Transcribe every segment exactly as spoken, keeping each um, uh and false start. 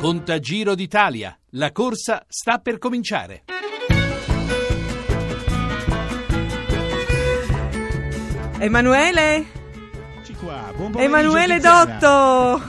Contagiro d'Italia, la corsa sta per cominciare. Emanuele? Ci qua, buon pomeriggio. Emanuele Dotto!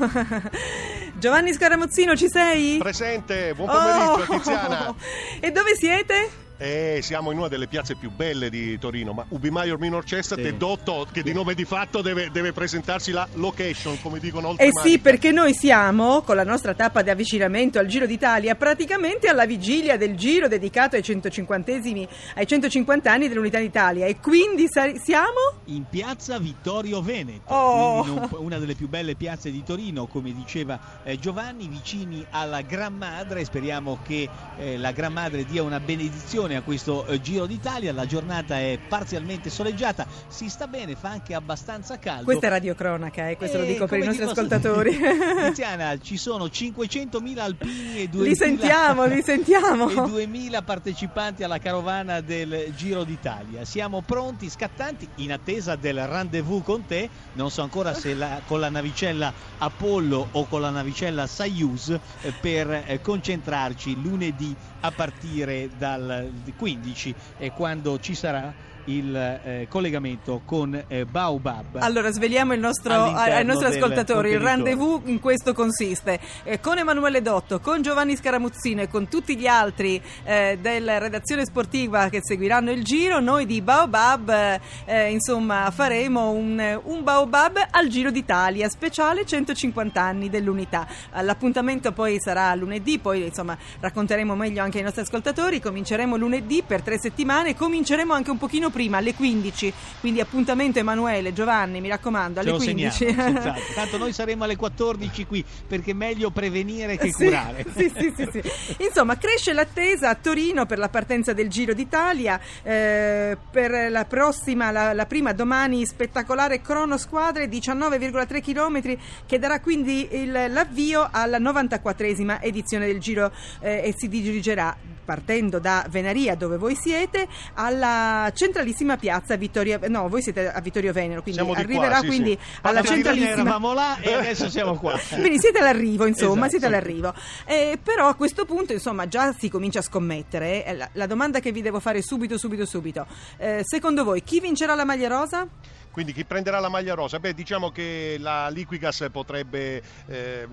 Giovanni Scaramuzzino, ci sei? Presente, buon pomeriggio, oh. Tiziana. E dove siete? Eh, siamo in una delle piazze più belle di Torino, ma Ubi Maior Minor Cestat, sì. E Dotto, che di nome di fatto deve, deve presentarsi la location, come dicono oltre. Eh sì, perché noi siamo, con la nostra tappa di avvicinamento al Giro d'Italia, praticamente alla vigilia del Giro dedicato ai centocinquantesimi, ai centocinquanta anni dell'Unità d'Italia. E quindi sar- siamo? In piazza Vittorio Veneto, oh. non, una delle più belle piazze di Torino, come diceva eh, Giovanni, vicini alla Gran Madre. Speriamo che eh, la Gran Madre dia una benedizione a questo Giro d'Italia. La giornata è parzialmente soleggiata, si sta bene, fa anche abbastanza caldo. Questa è radiocronaca, eh, questo e lo dico per i nostri dico, ascoltatori. Tiziana, ci sono cinquecentomila alpini e duemila li sentiamo, li sentiamo. E duemila partecipanti alla carovana del Giro d'Italia. Siamo pronti, scattanti, in attesa del rendezvous con te. Non so ancora se la, con la navicella Apollo o con la navicella Soyuz, per concentrarci lunedì a partire dal quindici, e quando ci sarà il eh, collegamento con eh, Baobab. Allora svegliamo il nostro, ai nostri ascoltatori, il rendezvous in questo consiste, eh, con Emanuele Dotto, con Giovanni Scaramuzzino e con tutti gli altri eh, della redazione sportiva che seguiranno il Giro. Noi di Baobab eh, insomma faremo un, un Baobab al Giro d'Italia speciale centocinquanta anni dell'Unità. L'appuntamento poi sarà lunedì, poi insomma racconteremo meglio anche ai nostri ascoltatori. Cominceremo lunedì per tre settimane, cominceremo anche un pochino prima, alle quindici, quindi appuntamento Emanuele, Giovanni, mi raccomando, alle quindici. Segniamo, tanto noi saremo alle quattordici qui, perché meglio prevenire che sì, curare. Sì, sì, sì, sì. Insomma, cresce l'attesa a Torino per la partenza del Giro d'Italia, eh, per la prossima, la, la prima domani, spettacolare cronosquadre, diciannove virgola tre chilometri, che darà quindi il, l'avvio alla novantaquattresima edizione del Giro, eh, e si dirigerà, partendo da Venaria, dove voi siete, alla centralissima piazza Vittorio. No, voi siete a Vittorio Venero, quindi arriverà qua, sì, quindi sì. alla centralissima. Eravamo là e adesso siamo qua. Quindi siete all'arrivo, insomma, esatto, siete sì. all'arrivo. Eh, però a questo punto, insomma, già si comincia a scommettere. Eh. La, la domanda che vi devo fare subito, subito, subito. Eh, secondo voi, chi vincerà la maglia rosa? Quindi chi prenderà la maglia rosa? Beh, diciamo che la Liquigas potrebbe Eh,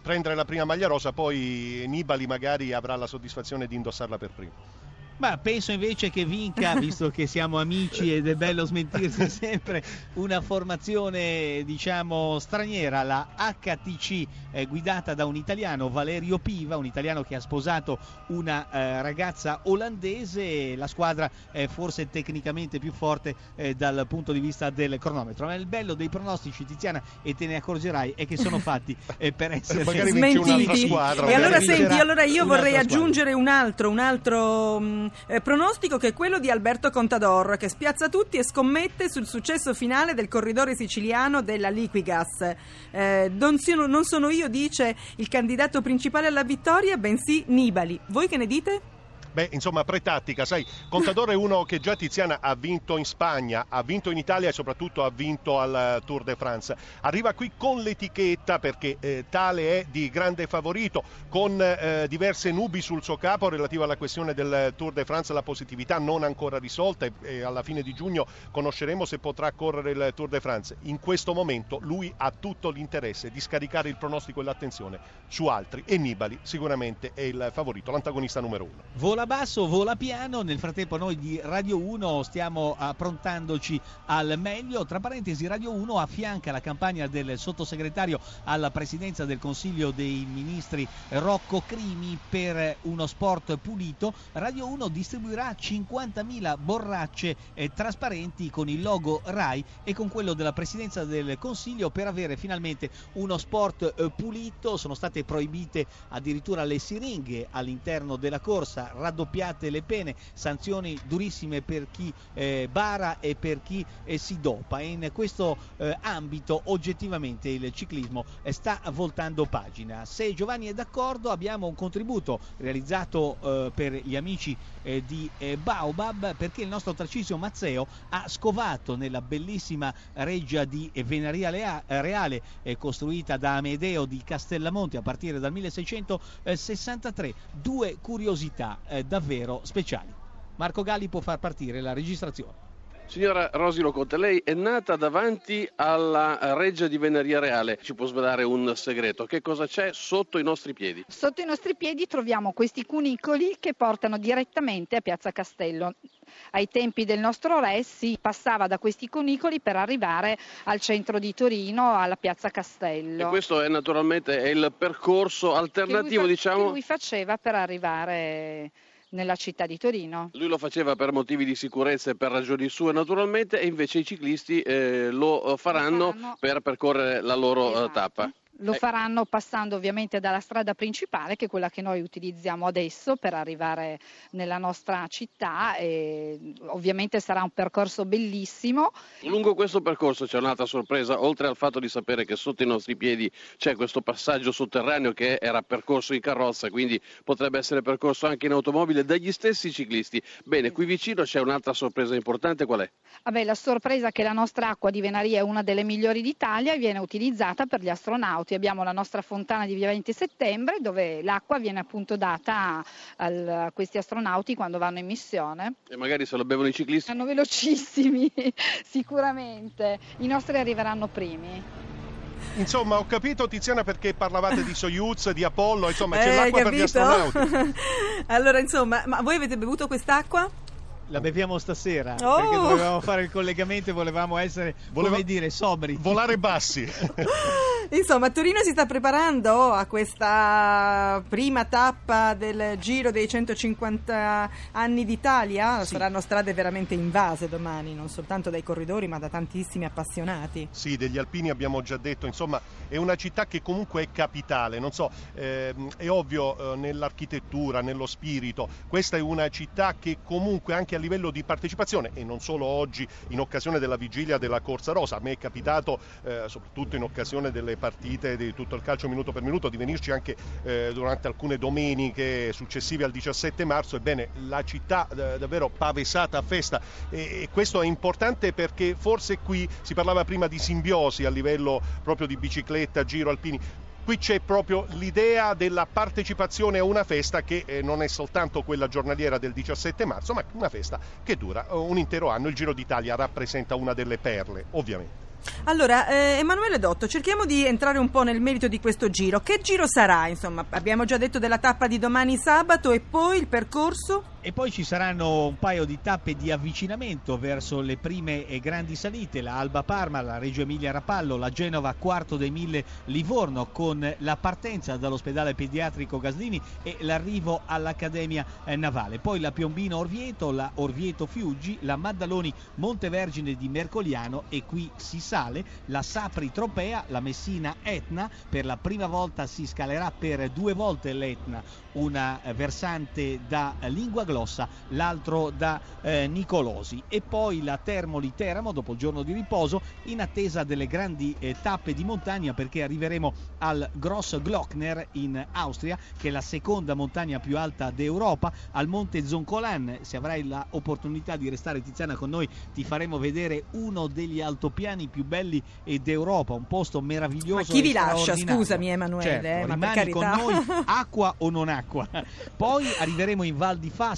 prendere la prima maglia rosa, poi Nibali magari avrà la soddisfazione di indossarla per primo. Ma penso invece che vinca, visto che siamo amici ed è bello smentirsi sempre, una formazione diciamo straniera, la H T C, eh, guidata da un italiano, Valerio Piva, un italiano che ha sposato una eh, ragazza olandese. La squadra è forse tecnicamente più forte eh, dal punto di vista del cronometro, ma il bello dei pronostici, Tiziana, e te ne accorgerai, è che sono fatti eh, per essere magari smentiti. Vince un'altra squadra, e allora senti, allora io vorrei aggiungere un altro un altro Eh, pronostico, che è quello di Alberto Contador, che spiazza tutti e scommette sul successo finale del corridore siciliano della Liquigas. Eh, non, sono, non sono io, dice, il candidato principale alla vittoria, bensì Nibali. Voi che ne dite? Beh, insomma, pretattica, sai, Contador è uno che già, Tiziana, ha vinto in Spagna, ha vinto in Italia e soprattutto ha vinto al Tour de France. Arriva qui con l'etichetta, perché eh, tale è, di grande favorito, con eh, diverse nubi sul suo capo relativa alla questione del Tour de France, la positività non ancora risolta, e, e alla fine di giugno conosceremo se potrà correre il Tour de France. In questo momento lui ha tutto l'interesse di scaricare il pronostico e l'attenzione su altri, e Nibali sicuramente è il favorito, l'antagonista numero uno. Vola basso, vola piano. Nel frattempo noi di Radio uno stiamo approntandoci al meglio. Tra parentesi, Radio uno affianca la campagna del sottosegretario alla presidenza del Consiglio dei Ministri Rocco Crimi per uno sport pulito. Radio uno distribuirà cinquantamila borracce eh, trasparenti con il logo Rai e con quello della presidenza del Consiglio, per avere finalmente uno sport eh, pulito. Sono state proibite addirittura le siringhe all'interno della corsa. raddoppiate le pene, sanzioni durissime per chi eh, bara e per chi eh, si dopa. In questo eh, ambito oggettivamente il ciclismo eh, sta voltando pagina. Se Giovanni è d'accordo, abbiamo un contributo realizzato eh, per gli amici eh, di eh, Baobab, perché il nostro Tarcisio Mazzeo ha scovato nella bellissima reggia di Venaria Reale, eh, costruita da Amedeo di Castellamonte a partire dal milleseicentosessantatré, due curiosità eh, davvero speciali. Marco Galli può far partire la registrazione. Signora Rosilo Conte, lei è nata davanti alla reggia di Venaria Reale, ci può svelare un segreto, che cosa c'è sotto i nostri piedi? Sotto i nostri piedi troviamo questi cunicoli che portano direttamente a Piazza Castello. Ai tempi del nostro re si passava da questi cunicoli per arrivare al centro di Torino, alla Piazza Castello. E questo è naturalmente è il percorso alternativo che lui, diciamo... che lui faceva per arrivare... nella città di Torino. Lui lo faceva per motivi di sicurezza e per ragioni sue naturalmente, e invece i ciclisti eh, lo, faranno lo faranno per percorrere la loro esatto. tappa. Lo faranno passando ovviamente dalla strada principale, che è quella che noi utilizziamo adesso per arrivare nella nostra città, e ovviamente sarà un percorso bellissimo. Lungo questo percorso c'è un'altra sorpresa, oltre al fatto di sapere che sotto i nostri piedi c'è questo passaggio sotterraneo che era percorso in carrozza, quindi potrebbe essere percorso anche in automobile dagli stessi ciclisti. Bene, qui vicino c'è un'altra sorpresa importante, qual è? Ah beh, la sorpresa è che la nostra acqua di Venaria è una delle migliori d'Italia e viene utilizzata per gli astronauti. Abbiamo la nostra fontana di via venti settembre dove l'acqua viene appunto data al, a questi astronauti quando vanno in missione. E magari se lo bevono i ciclisti. Sono velocissimi, sicuramente. I nostri arriveranno primi. Insomma, ho capito, Tiziana, perché parlavate di Soyuz, di Apollo, insomma c'è eh, l'acqua per gli astronauti. Allora, insomma, ma voi avete bevuto quest'acqua? La beviamo stasera, oh. perché dovevamo fare il collegamento e volevamo essere, Voleva... come dire, sobri. Volare bassi. Insomma, Torino si sta preparando a questa prima tappa del Giro dei centocinquanta anni d'Italia. Sì. Saranno strade veramente invase domani, non soltanto dai corridori ma da tantissimi appassionati. Sì, degli alpini abbiamo già detto, insomma è una città che comunque è capitale, non so, ehm, è ovvio eh, nell'architettura, nello spirito. Questa è una città che comunque anche a livello di partecipazione, e non solo oggi in occasione della vigilia della Corsa Rosa, a me è capitato eh, soprattutto in occasione delle partite di tutto il calcio minuto per minuto di venirci anche eh, durante alcune domeniche successive al diciassette marzo. Ebbene, la città eh, davvero pavesata a festa, e, e questo è importante perché forse qui si parlava prima di simbiosi a livello proprio di bicicletta, giro alpini. Qui c'è proprio l'idea della partecipazione a una festa che eh, non è soltanto quella giornaliera del diciassette marzo, ma una festa che dura un intero anno. Il Giro d'Italia rappresenta una delle perle, ovviamente. Allora, eh, Emanuele Dotto, cerchiamo di entrare un po' nel merito di questo giro. Che giro sarà? Insomma, abbiamo già detto della tappa di domani sabato e poi il percorso? E poi ci saranno un paio di tappe di avvicinamento verso le prime e grandi salite, la Alba Parma, la Reggio Emilia Rapallo, la Genova Quarto dei Mille Livorno, con la partenza dall'ospedale pediatrico Gaslini e l'arrivo all'Accademia Navale, poi la Piombino Orvieto, la Orvieto Fiuggi, la Maddaloni Montevergine di Mercoliano, e qui si sale, la Sapri Tropea, la Messina Etna, per la prima volta si scalerà per due volte l'Etna, una versante da Lingua Glossa, l'altro da eh, Nicolosi, e poi la Termoli Teramo dopo il giorno di riposo, in attesa delle grandi eh, tappe di montagna, perché arriveremo al Grossglockner in Austria, che è la seconda montagna più alta d'Europa, al Monte Zoncolan. Se avrai l'opportunità di restare, Tiziana, con noi, ti faremo vedere uno degli altopiani più belli d'Europa, un posto meraviglioso. Ma chi vi lascia, scusami Emanuele, certo, eh, ma per carità. Rimani con noi, acqua o non acqua. Poi arriveremo in Val di Fassa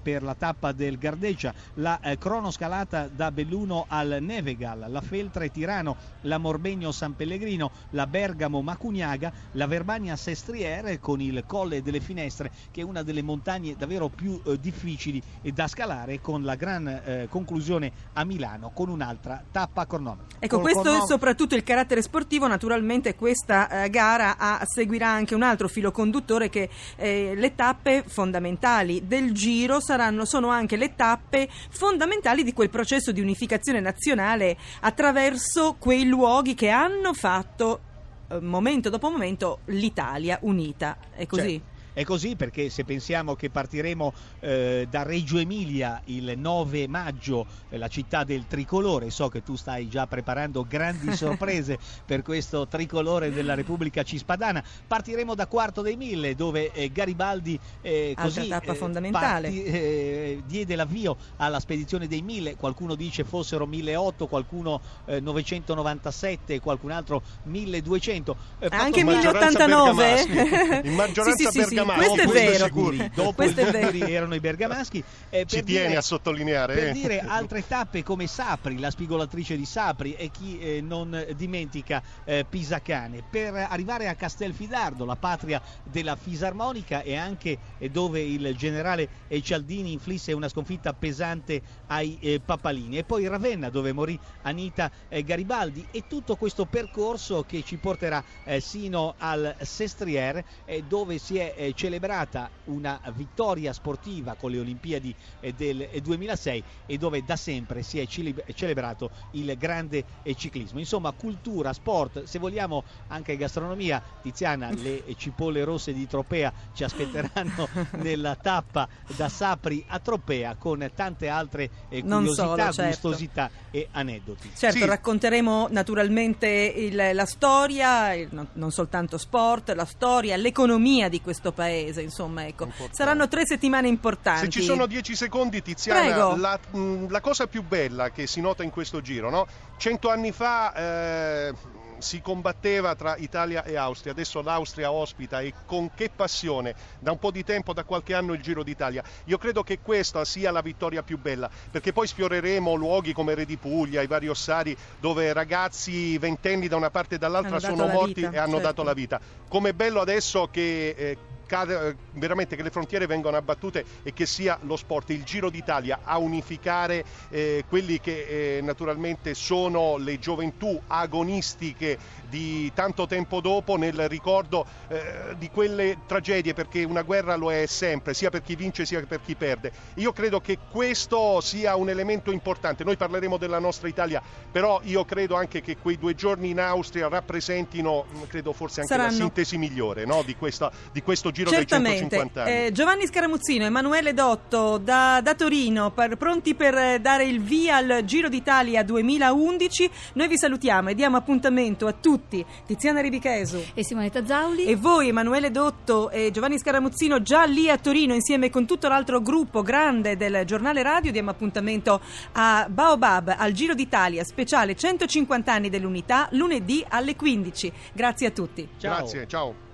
per la tappa del Gardeccia, la eh, cronoscalata da Belluno al Nevegal, la Feltre Tirano, la Morbegno San Pellegrino, la Bergamo Macugnaga, la Verbania Sestriere con il Colle delle Finestre, che è una delle montagne davvero più eh, difficili da scalare, con la gran eh, conclusione a Milano con un'altra tappa cronometrica. Ecco, Col questo cronom- è soprattutto il carattere sportivo. Naturalmente questa eh, gara ha, seguirà anche un altro filo conduttore, che eh, le tappe fondamentali del Giro saranno, sono anche le tappe fondamentali di quel processo di unificazione nazionale attraverso quei luoghi che hanno fatto, eh, momento dopo momento, l'Italia unita. È così? Cioè, È così, perché se pensiamo che partiremo eh, da Reggio Emilia il nove maggio, eh, la città del tricolore, so che tu stai già preparando grandi sorprese per questo tricolore della Repubblica Cispadana, partiremo da Quarto dei Mille dove eh, Garibaldi eh, così, tappa eh, fondamentale. Parti, eh, diede l'avvio alla spedizione dei mille, qualcuno dice fossero milleottocento, qualcuno eh, novecentonovantasette, qualcun altro milleduecento, eh, anche milleottantanove in maggioranza bergamaschi, sì, sì, sì, questo è vero, sicuri. Dopo i sicuri erano i bergamaschi, eh, ci tieni dire, a sottolineare per eh. dire altre tappe come Sapri, la spigolatrice di Sapri, e chi eh, non dimentica eh, Pisacane, per arrivare a Castelfidardo, la patria della fisarmonica e anche eh, dove il generale Cialdini inflisse una sconfitta pesante ai eh, papalini, e poi Ravenna dove morì Anita eh, Garibaldi, e tutto questo percorso che ci porterà eh, sino al Sestriere, eh, dove si è eh, celebrata una vittoria sportiva con le Olimpiadi eh, del duemilasei e dove da sempre si è celebrato il grande eh, ciclismo. Insomma, cultura, sport, se vogliamo anche gastronomia. Tiziana, le cipolle rosse di Tropea ci aspetteranno nella tappa da Sapri a Tropea, con tante altre eh, curiosità, solo, certo, gustosità e aneddoti. Certo, sì, racconteremo naturalmente il, la storia, il, non, non soltanto sport, la storia, l'economia di questo paese, insomma, ecco. Saranno tre settimane importanti. Se ci sono dieci secondi, Tiziana, la, mh, la cosa più bella che si nota in questo giro, no? Cento anni fa eh, si combatteva tra Italia e Austria, adesso l'Austria ospita, e con che passione, da un po' di tempo, da qualche anno, il Giro d'Italia. Io credo che questa sia la vittoria più bella, perché poi sfioreremo luoghi come Re di Puglia, i vari Ossari, dove ragazzi ventenni da una parte e dall'altra sono morti e hanno dato la vita. Com'è bello adesso che eh, cade, veramente, che le frontiere vengano abbattute e che sia lo sport, il Giro d'Italia, a unificare eh, quelli che eh, naturalmente sono le gioventù agonistiche di tanto tempo dopo, nel ricordo eh, di quelle tragedie, perché una guerra lo è sempre, sia per chi vince sia per chi perde. Io credo che questo sia un elemento importante. Noi parleremo della nostra Italia, però io credo anche che quei due giorni in Austria rappresentino, credo forse anche Saranno... la sintesi migliore, no? di, questa, di questo Giro dei centocinquanta anni. Eh, Giovanni Scaramuzzino, Emanuele Dotto da, da Torino, per, pronti per dare il via al Giro d'Italia duemilaundici. Noi vi salutiamo e diamo appuntamento a tutti. Tiziana Ribichesu e Simonetta Zauli, e voi Emanuele Dotto e Giovanni Scaramuzzino, già lì a Torino insieme con tutto l'altro gruppo grande del giornale radio. Diamo appuntamento a Baobab, al Giro d'Italia speciale centocinquanta anni dell'Unità, lunedì alle quindici. Grazie a tutti. Ciao. Grazie, ciao.